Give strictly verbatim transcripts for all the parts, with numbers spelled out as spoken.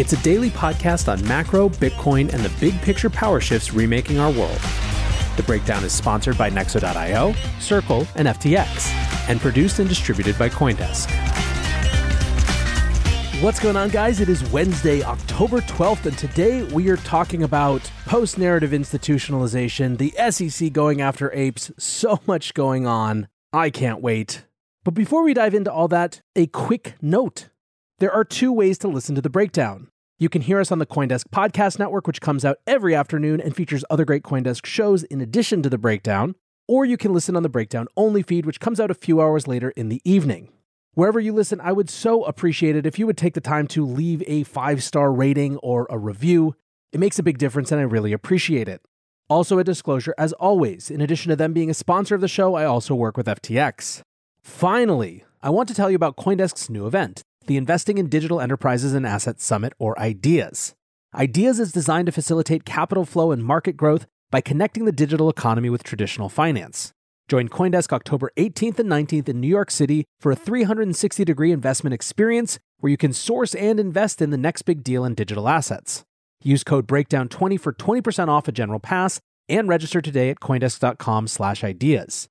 It's a daily podcast on macro, Bitcoin, and the big picture power shifts remaking our world. The Breakdown is sponsored by Nexo dot io, Circle, and F T X, and produced and distributed by CoinDesk. What's going on, guys? It is Wednesday, October twelfth, and today we are talking about post-narrative institutionalization, the S E C going after apes, so much going on. I can't wait. But before we dive into all that, a quick note. There are two ways to listen to The Breakdown. You can hear us on the CoinDesk Podcast Network, which comes out every afternoon and features other great CoinDesk shows in addition to The Breakdown. Or you can listen on the Breakdown Only feed, which comes out a few hours later in the evening. Wherever you listen, I would so appreciate it if you would take the time to leave a five-star rating or a review. It makes a big difference, and I really appreciate it. Also a disclosure, as always, in addition to them being a sponsor of the show, I also work with F T X. Finally, I want to tell you about CoinDesk's new event, the Investing in Digital Enterprises and Assets Summit, or IDEAS. IDEAS is designed to facilitate capital flow and market growth by connecting the digital economy with traditional finance. Join CoinDesk October eighteenth and nineteenth in New York City for a three sixty degree investment experience where you can source and invest in the next big deal in digital assets. Use code BREAKDOWN twenty for twenty percent off a general pass and register today at coindesk.com slash ideas.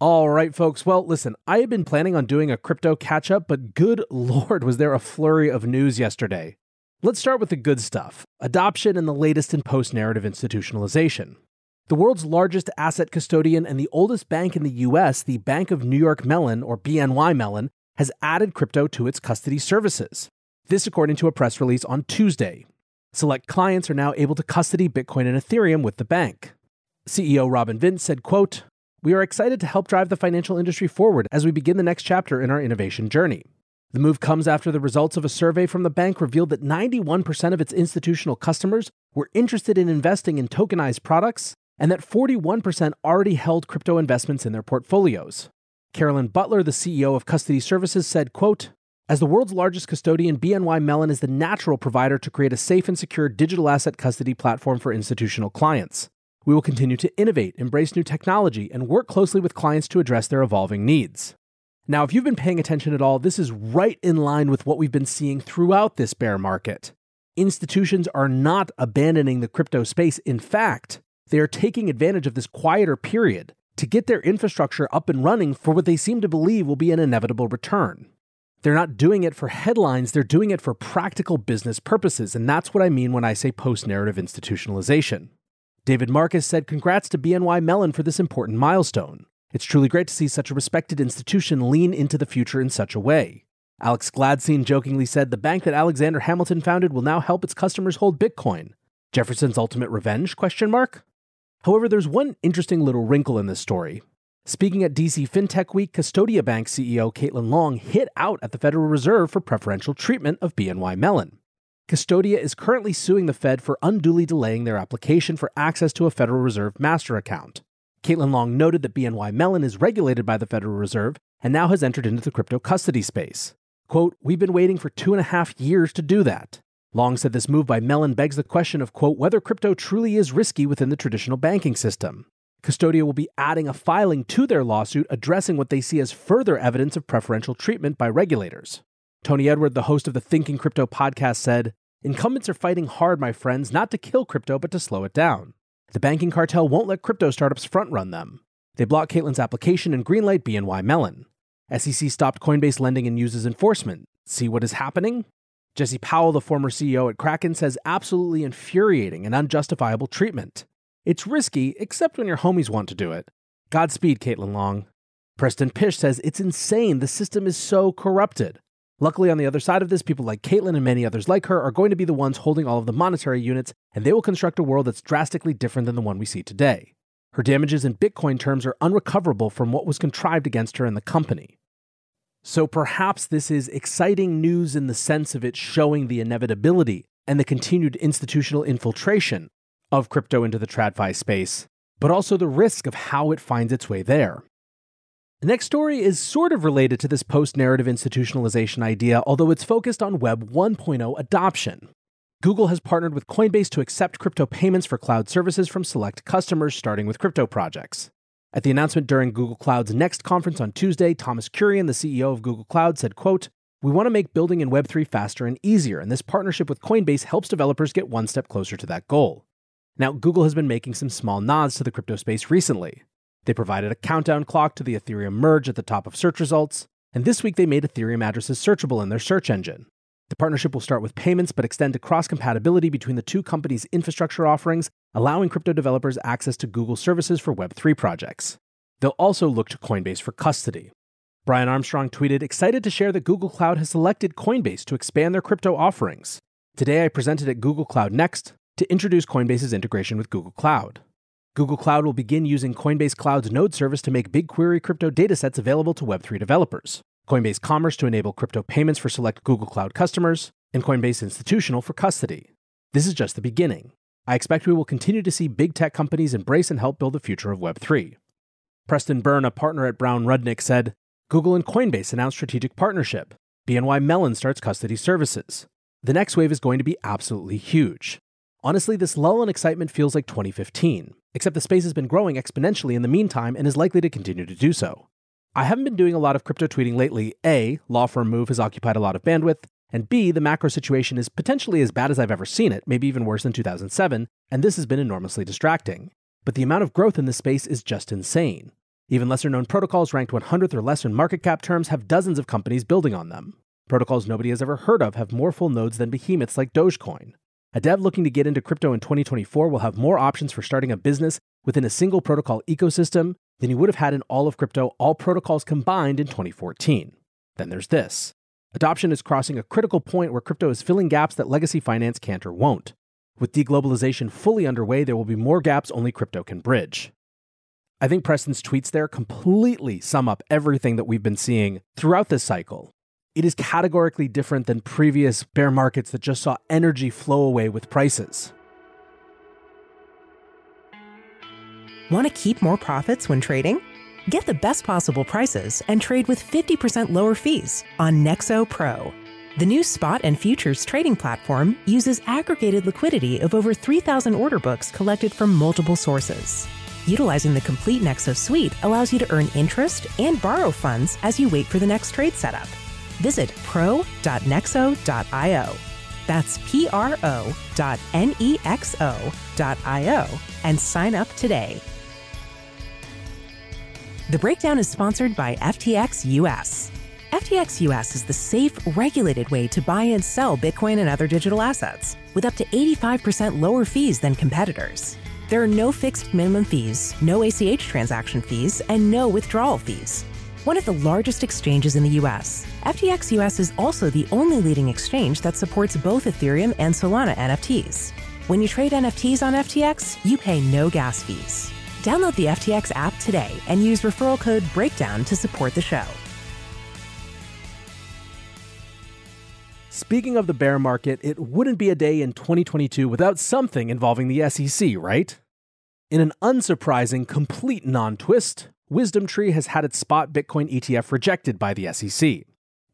All right, folks. Well, listen, I had been planning on doing a crypto catch-up, but good Lord, was there a flurry of news yesterday. Let's start with the good stuff, adoption and the latest in post-narrative institutionalization. The world's largest asset custodian and the oldest bank in the U S, the Bank of New York Mellon, or B N Y Mellon, has added crypto to its custody services. This according to a press release on Tuesday. Select clients are now able to custody Bitcoin and Ethereum with the bank. C E O Robin Vince said, quote, "We are excited to help drive the financial industry forward as we begin the next chapter in our innovation journey." The move comes after the results of a survey from the bank revealed that ninety-one percent of its institutional customers were interested in investing in tokenized products, and that forty-one percent already held crypto investments in their portfolios. Carolyn Butler, the C E O of Custody Services, said, quote, "As the world's largest custodian, B N Y Mellon is the natural provider to create a safe and secure digital asset custody platform for institutional clients. We will continue to innovate, embrace new technology, and work closely with clients to address their evolving needs." Now, if you've been paying attention at all, this is right in line with what we've been seeing throughout this bear market. Institutions are not abandoning the crypto space. In fact, they are taking advantage of this quieter period to get their infrastructure up and running for what they seem to believe will be an inevitable return. They're not doing it for headlines, they're doing it for practical business purposes, and that's what I mean when I say post-narrative institutionalization. David Marcus said, "Congrats to B N Y Mellon for this important milestone. It's truly great to see such a respected institution lean into the future in such a way." Alex Gladstein jokingly said, "The bank that Alexander Hamilton founded will now help its customers hold Bitcoin. Jefferson's ultimate revenge, question mark?" However, there's one interesting little wrinkle in this story. Speaking at D C FinTech Week, Custodia Bank C E O Caitlin Long hit out at the Federal Reserve for preferential treatment of B N Y Mellon. Custodia is currently suing the Fed for unduly delaying their application for access to a Federal Reserve master account. Caitlin Long noted that B N Y Mellon is regulated by the Federal Reserve and now has entered into the crypto custody space. Quote, "We've been waiting for two and a half years to do that." Long said this move by Mellon begs the question of, quote, "whether crypto truly is risky within the traditional banking system. Custodia will be adding a filing to their lawsuit addressing what they see as further evidence of preferential treatment by regulators. Tony Edward, the host of the Thinking Crypto podcast, said, "Incumbents are fighting hard, my friends, not to kill crypto, but to slow it down. The banking cartel won't let crypto startups front-run them. They blocked Caitlin's application and greenlight B N Y Mellon. S E C stopped Coinbase lending and uses enforcement. See what is happening?" Jesse Powell, the former C E O at Kraken, says absolutely infuriating and unjustifiable treatment. It's risky, except when your homies want to do it. Godspeed, Caitlin Long. Preston Pish says it's insane. The system is so corrupted. Luckily, on the other side of this, people like Caitlin and many others like her are going to be the ones holding all of the monetary units, and they will construct a world that's drastically different than the one we see today. Her damages in Bitcoin terms are unrecoverable from what was contrived against her and the company. So perhaps this is exciting news in the sense of it showing the inevitability and the continued institutional infiltration of crypto into the TradFi space, but also the risk of how it finds its way there. The next story is sort of related to this post-narrative institutionalization idea, although it's focused on Web 1.0 adoption. Google has partnered with Coinbase to accept crypto payments for cloud services from select customers, starting with crypto projects. At the announcement during Google Cloud's Next conference on Tuesday, Thomas Kurian, the C E O of Google Cloud, said, quote, "We want to make building in Web three faster and easier, and this partnership with Coinbase helps developers get one step closer to that goal." Now, Google has been making some small nods to the crypto space recently. They provided a countdown clock to the Ethereum merge at the top of search results, and this week they made Ethereum addresses searchable in their search engine. The partnership will start with payments but extend to cross-compatibility between the two companies' infrastructure offerings, allowing crypto developers access to Google services for Web three projects. They'll also look to Coinbase for custody. Brian Armstrong tweeted, "Excited to share that Google Cloud has selected Coinbase to expand their crypto offerings. Today I presented at Google Cloud Next to introduce Coinbase's integration with Google Cloud. Google Cloud will begin using Coinbase Cloud's node service to make BigQuery crypto datasets available to Web three developers, Coinbase Commerce to enable crypto payments for select Google Cloud customers, and Coinbase Institutional for custody. This is just the beginning. I expect we will continue to see big tech companies embrace and help build the future of Web three. Preston Byrne, a partner at Brown Rudnick, said, "Google and Coinbase announced strategic partnership. B N Y Mellon starts custody services. The next wave is going to be absolutely huge. Honestly, this lull in excitement feels like twenty fifteen, except the space has been growing exponentially in the meantime and is likely to continue to do so. I haven't been doing a lot of crypto tweeting lately. A, law firm Move has occupied a lot of bandwidth, and B, the macro situation is potentially as bad as I've ever seen it, maybe even worse than two thousand seven, and this has been enormously distracting. But the amount of growth in this space is just insane. Even lesser-known protocols ranked one hundredth or less in market cap terms have dozens of companies building on them. Protocols nobody has ever heard of have more full nodes than behemoths like Dogecoin. A dev looking to get into crypto in twenty twenty-four will have more options for starting a business within a single protocol ecosystem than you would have had in all of crypto, all protocols combined in twenty fourteen. Then there's this. Adoption is crossing a critical point where crypto is filling gaps that legacy finance can't or won't. With deglobalization fully underway, there will be more gaps only crypto can bridge." I think Preston's tweets there completely sum up everything that we've been seeing throughout this cycle. It is categorically different than previous bear markets that just saw energy flow away with prices. Want to keep more profits when trading? Get the best possible prices and trade with fifty percent lower fees on Nexo Pro. The new spot and futures trading platform uses aggregated liquidity of over three thousand order books collected from multiple sources. Utilizing the complete Nexo suite allows you to earn interest and borrow funds as you wait for the next trade setup. Visit pro dot nexo dot io. That's P R O dot N E X O dot I O and sign up today. The Breakdown is sponsored by F T X U S. F T X U S is the safe, regulated way to buy and sell Bitcoin and other digital assets with up to eighty-five percent lower fees than competitors. There are no fixed minimum fees, no A C H transaction fees, and no withdrawal fees. One of the largest exchanges in the U S, F T X U S is also the only leading exchange that supports both Ethereum and Solana N F Ts. When you trade N F Ts on F T X, you pay no gas fees. Download the F T X app today and use referral code BREAKDOWN to support the show. Speaking of the bear market, it wouldn't be a day in twenty twenty-two without something involving the S E C, right? In an unsurprising, complete non-twist, WisdomTree has had its spot Bitcoin E T F rejected by the S E C.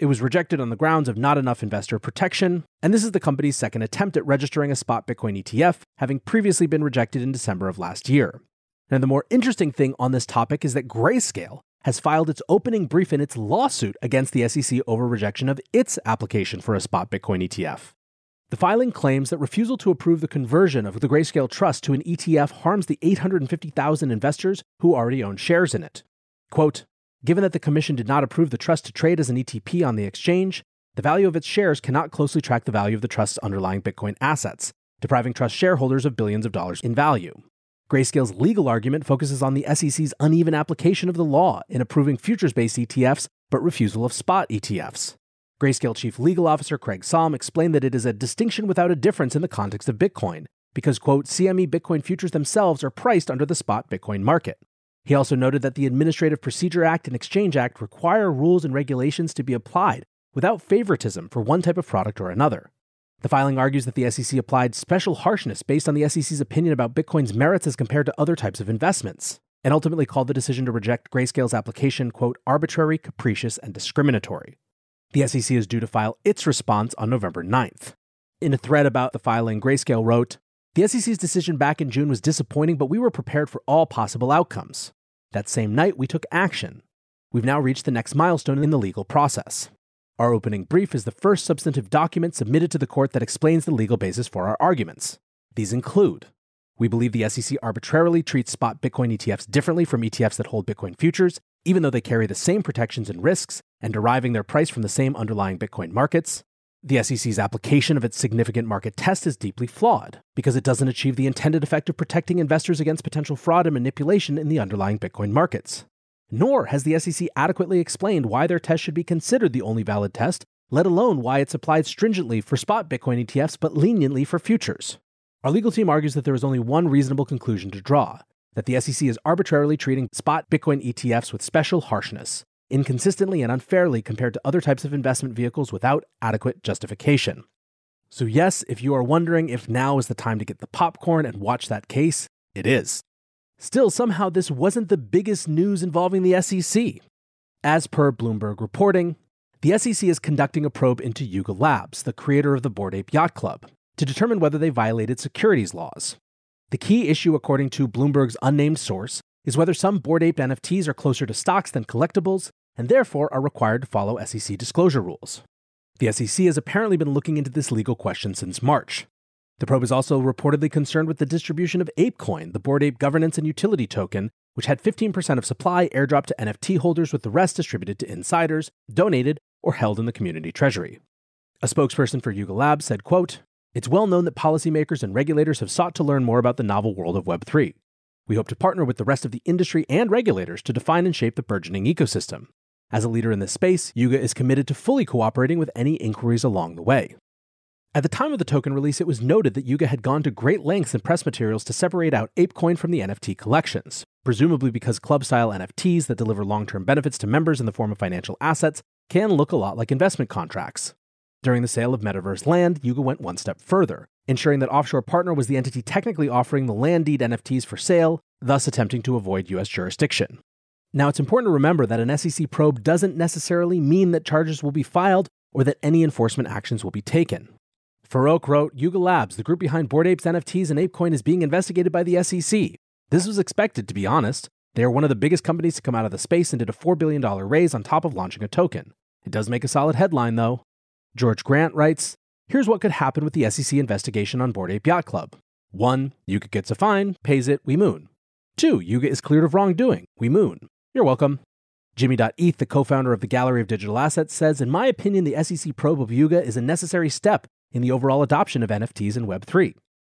It was rejected on the grounds of not enough investor protection, and this is the company's second attempt at registering a spot Bitcoin E T F, having previously been rejected in December of last year. Now, the more interesting thing on this topic is that Grayscale has filed its opening brief in its lawsuit against the S E C over rejection of its application for a spot Bitcoin E T F. The filing claims that refusal to approve the conversion of the Grayscale Trust to an E T F harms the eight hundred fifty thousand investors who already own shares in it. Quote, given that the commission did not approve the trust to trade as an E T P on the exchange, the value of its shares cannot closely track the value of the trust's underlying Bitcoin assets, depriving trust shareholders of billions of dollars in value. Grayscale's legal argument focuses on the S E C's uneven application of the law in approving futures-based E T Fs, but refusal of spot E T Fs. Grayscale Chief Legal Officer Craig Somm explained that it is a distinction without a difference in the context of Bitcoin, because, quote, C M E Bitcoin futures themselves are priced under the spot Bitcoin market. He also noted that the Administrative Procedure Act and Exchange Act require rules and regulations to be applied without favoritism for one type of product or another. The filing argues that the S E C applied special harshness based on the S E C's opinion about Bitcoin's merits as compared to other types of investments, and ultimately called the decision to reject Grayscale's application, quote, arbitrary, capricious, and discriminatory. The S E C is due to file its response on November ninth. In a thread about the filing, Grayscale wrote, the S E C's decision back in June was disappointing, but we were prepared for all possible outcomes. That same night, we took action. We've now reached the next milestone in the legal process. Our opening brief is the first substantive document submitted to the court that explains the legal basis for our arguments. These include, we believe the S E C arbitrarily treats spot Bitcoin E T Fs differently from E T Fs that hold Bitcoin futures, even though they carry the same protections and risks and deriving their price from the same underlying Bitcoin markets. The S E C's application of its significant market test is deeply flawed because it doesn't achieve the intended effect of protecting investors against potential fraud and manipulation in the underlying Bitcoin markets. Nor has the S E C adequately explained why their test should be considered the only valid test, let alone why it's applied stringently for spot Bitcoin E T Fs but leniently for futures. Our legal team argues that there is only one reasonable conclusion to draw, that the S E C is arbitrarily treating spot Bitcoin E T Fs with special harshness, inconsistently and unfairly compared to other types of investment vehicles without adequate justification. So yes, if you are wondering if now is the time to get the popcorn and watch that case, it is. Still, somehow this wasn't the biggest news involving the S E C. As per Bloomberg reporting, the S E C is conducting a probe into Yuga Labs, the creator of the Bored Ape Yacht Club, to determine whether they violated securities laws. The key issue, according to Bloomberg's unnamed source, is whether some Bored Ape N F Ts are closer to stocks than collectibles, and therefore are required to follow S E C disclosure rules. The S E C has apparently been looking into this legal question since March. The probe is also reportedly concerned with the distribution of ApeCoin, the Bored Ape governance and utility token, which had fifteen percent of supply airdropped to N F T holders with the rest distributed to insiders, donated, or held in the community treasury. A spokesperson for Yuga Labs said, quote, it's well known that policymakers and regulators have sought to learn more about the novel world of Web three. We hope to partner with the rest of the industry and regulators to define and shape the burgeoning ecosystem. As a leader in this space, Yuga is committed to fully cooperating with any inquiries along the way. At the time of the token release, it was noted that Yuga had gone to great lengths in press materials to separate out ApeCoin from the N F T collections, presumably because club-style N F Ts that deliver long-term benefits to members in the form of financial assets can look a lot like investment contracts. During the sale of Metaverse Land, Yuga went one step further, ensuring that Offshore Partner was the entity technically offering the land deed N F Ts for sale, thus attempting to avoid U S jurisdiction. Now, it's important to remember that an S E C probe doesn't necessarily mean that charges will be filed or that any enforcement actions will be taken. Farouk wrote, Yuga Labs, the group behind Bored Apes, N F Ts, and ApeCoin is being investigated by the S E C. This was expected, to be honest. They are one of the biggest companies to come out of the space and did a four billion dollars raise on top of launching a token. It does make a solid headline, though. George Grant writes, here's what could happen with the S E C investigation on Bored Ape Yacht Club. One, Yuga gets a fine, pays it, we moon. Two, Yuga is cleared of wrongdoing, we moon. You're welcome. Jimmy.eth, the co-founder of the Gallery of Digital Assets, says, in my opinion, the S E C probe of Yuga is a necessary step in the overall adoption of N F Ts and Web three.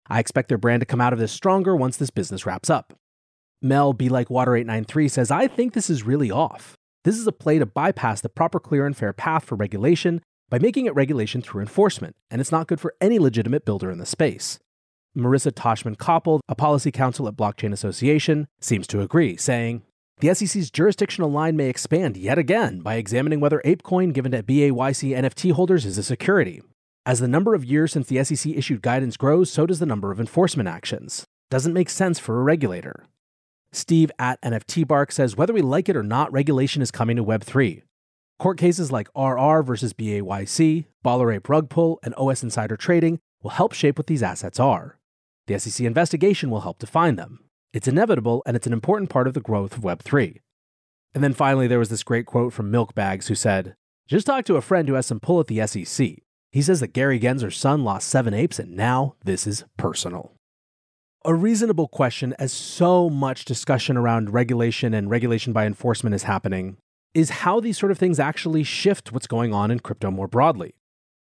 I expect their brand to come out of this stronger once this business wraps up. Mel Be Like Water eight nine three says, I think this is really off. This is a play to bypass the proper, clear, and fair path for regulation by making it regulation through enforcement, and it's not good for any legitimate builder in the space. Marissa Toshman-Koppel, a policy counsel at Blockchain Association, seems to agree, saying, the S E C's jurisdictional line may expand yet again by examining whether ApeCoin given to B A Y C N F T holders is a security. As the number of years since the S E C issued guidance grows, so does the number of enforcement actions. Doesn't make sense for a regulator. Steve at NFTBark says, whether we like it or not, regulation is coming to Web three. Court cases like R R versus B A Y C, Baller Ape Rug Pull, and O S Insider Trading will help shape what these assets are. The S E C investigation will help define them. It's inevitable, and it's an important part of the growth of Web three. And then finally, there was this great quote from Milkbags, who said, "Just talk to a friend who has some pull at the S E C. He says that Gary Gensler's son lost seven apes, and now this is personal." A reasonable question, as so much discussion around regulation and regulation by enforcement is happening, is how these sort of things actually shift what's going on in crypto more broadly.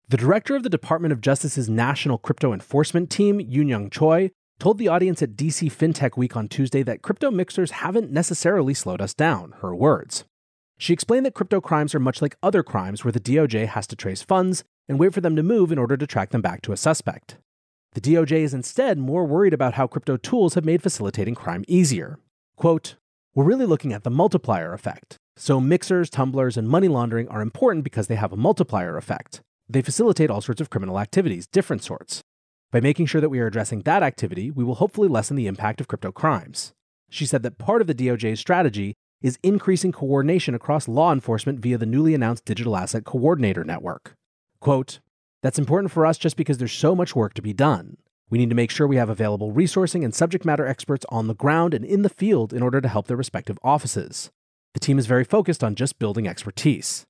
The director of the Department of Justice's National Crypto Enforcement Team, Yoon-Young Choi, told the audience at D C FinTech Week on Tuesday that crypto mixers haven't necessarily slowed us down, her words. She explained that crypto crimes are much like other crimes where the D O J has to trace funds and wait for them to move in order to track them back to a suspect. The D O J is instead more worried about how crypto tools have made facilitating crime easier. Quote, "We're really looking at the multiplier effect. So mixers, tumblers, and money laundering are important because they have a multiplier effect. They facilitate all sorts of criminal activities, different sorts. By making sure that we are addressing that activity, we will hopefully lessen the impact of crypto crimes." She said that part of the D O J's strategy is increasing coordination across law enforcement via the newly announced Digital Asset Coordinator Network. Quote, "That's important for us just because there's so much work to be done. We need to make sure we have available resourcing and subject matter experts on the ground and in the field in order to help their respective offices. The team is very focused on just building expertise."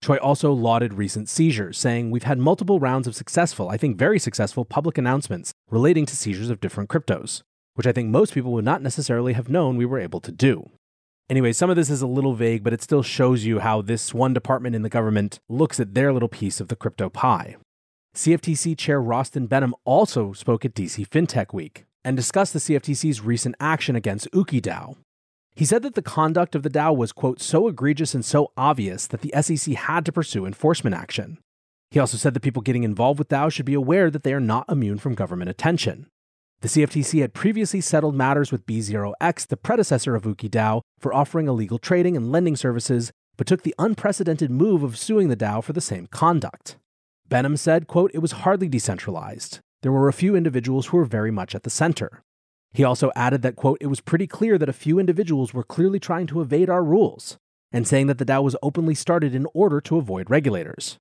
Choi also lauded recent seizures, saying, "We've had multiple rounds of successful, I think very successful, public announcements relating to seizures of different cryptos, which I think most people would not necessarily have known we were able to do." Anyway, some of this is a little vague, but it still shows you how this one department in the government looks at their little piece of the crypto pie. C F T C Chair Rostin Benham also spoke at D C FinTech Week and discussed the C F T C's recent action against Ooki DAO. He said that the conduct of the DAO was, quote, "so egregious and so obvious that the S E C had to pursue enforcement action." He also said that people getting involved with DAO should be aware that they are not immune from government attention. The C F T C had previously settled matters with B zero X, the predecessor of Ooki DAO, for offering illegal trading and lending services, but took the unprecedented move of suing the DAO for the same conduct. Benham said, quote, "It was hardly decentralized. There were a few individuals who were very much at the center." He also added that, quote, "It was pretty clear that a few individuals were clearly trying to evade our rules," and saying that the DAO was openly started in order to avoid regulators.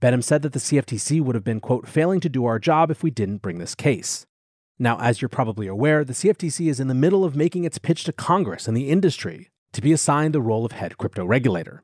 Benham said that the C F T C would have been, quote, "failing to do our job if we didn't bring this case." Now, as you're probably aware, the C F T C is in the middle of making its pitch to Congress and the industry to be assigned the role of head crypto regulator.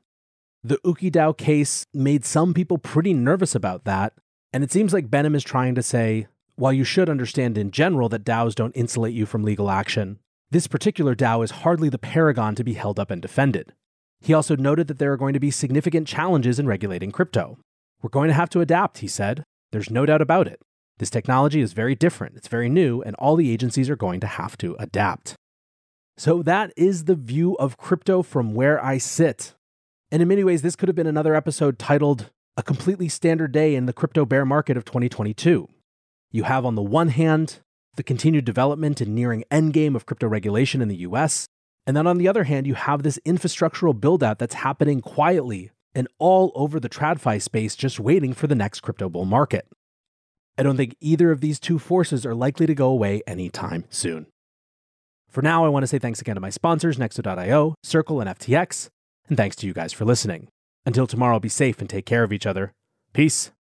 The Ooki DAO case made some people pretty nervous about that, and it seems like Benham is trying to say, while you should understand in general that DAOs don't insulate you from legal action, this particular DAO is hardly the paragon to be held up and defended. He also noted that there are going to be significant challenges in regulating crypto. "We're going to have to adapt," he said. "There's no doubt about it. This technology is very different, it's very new, and all the agencies are going to have to adapt." So that is the view of crypto from where I sit. And in many ways, this could have been another episode titled, "A Completely Standard Day in the Crypto Bear Market of twenty twenty-two. You have, on the one hand, the continued development and nearing endgame of crypto regulation in the U S, and then on the other hand, you have this infrastructural buildout that's happening quietly and all over the TradFi space, just waiting for the next crypto bull market. I don't think either of these two forces are likely to go away anytime soon. For now, I want to say thanks again to my sponsors, Nexo dot io, Circle, and F T X, and thanks to you guys for listening. Until tomorrow, be safe and take care of each other. Peace.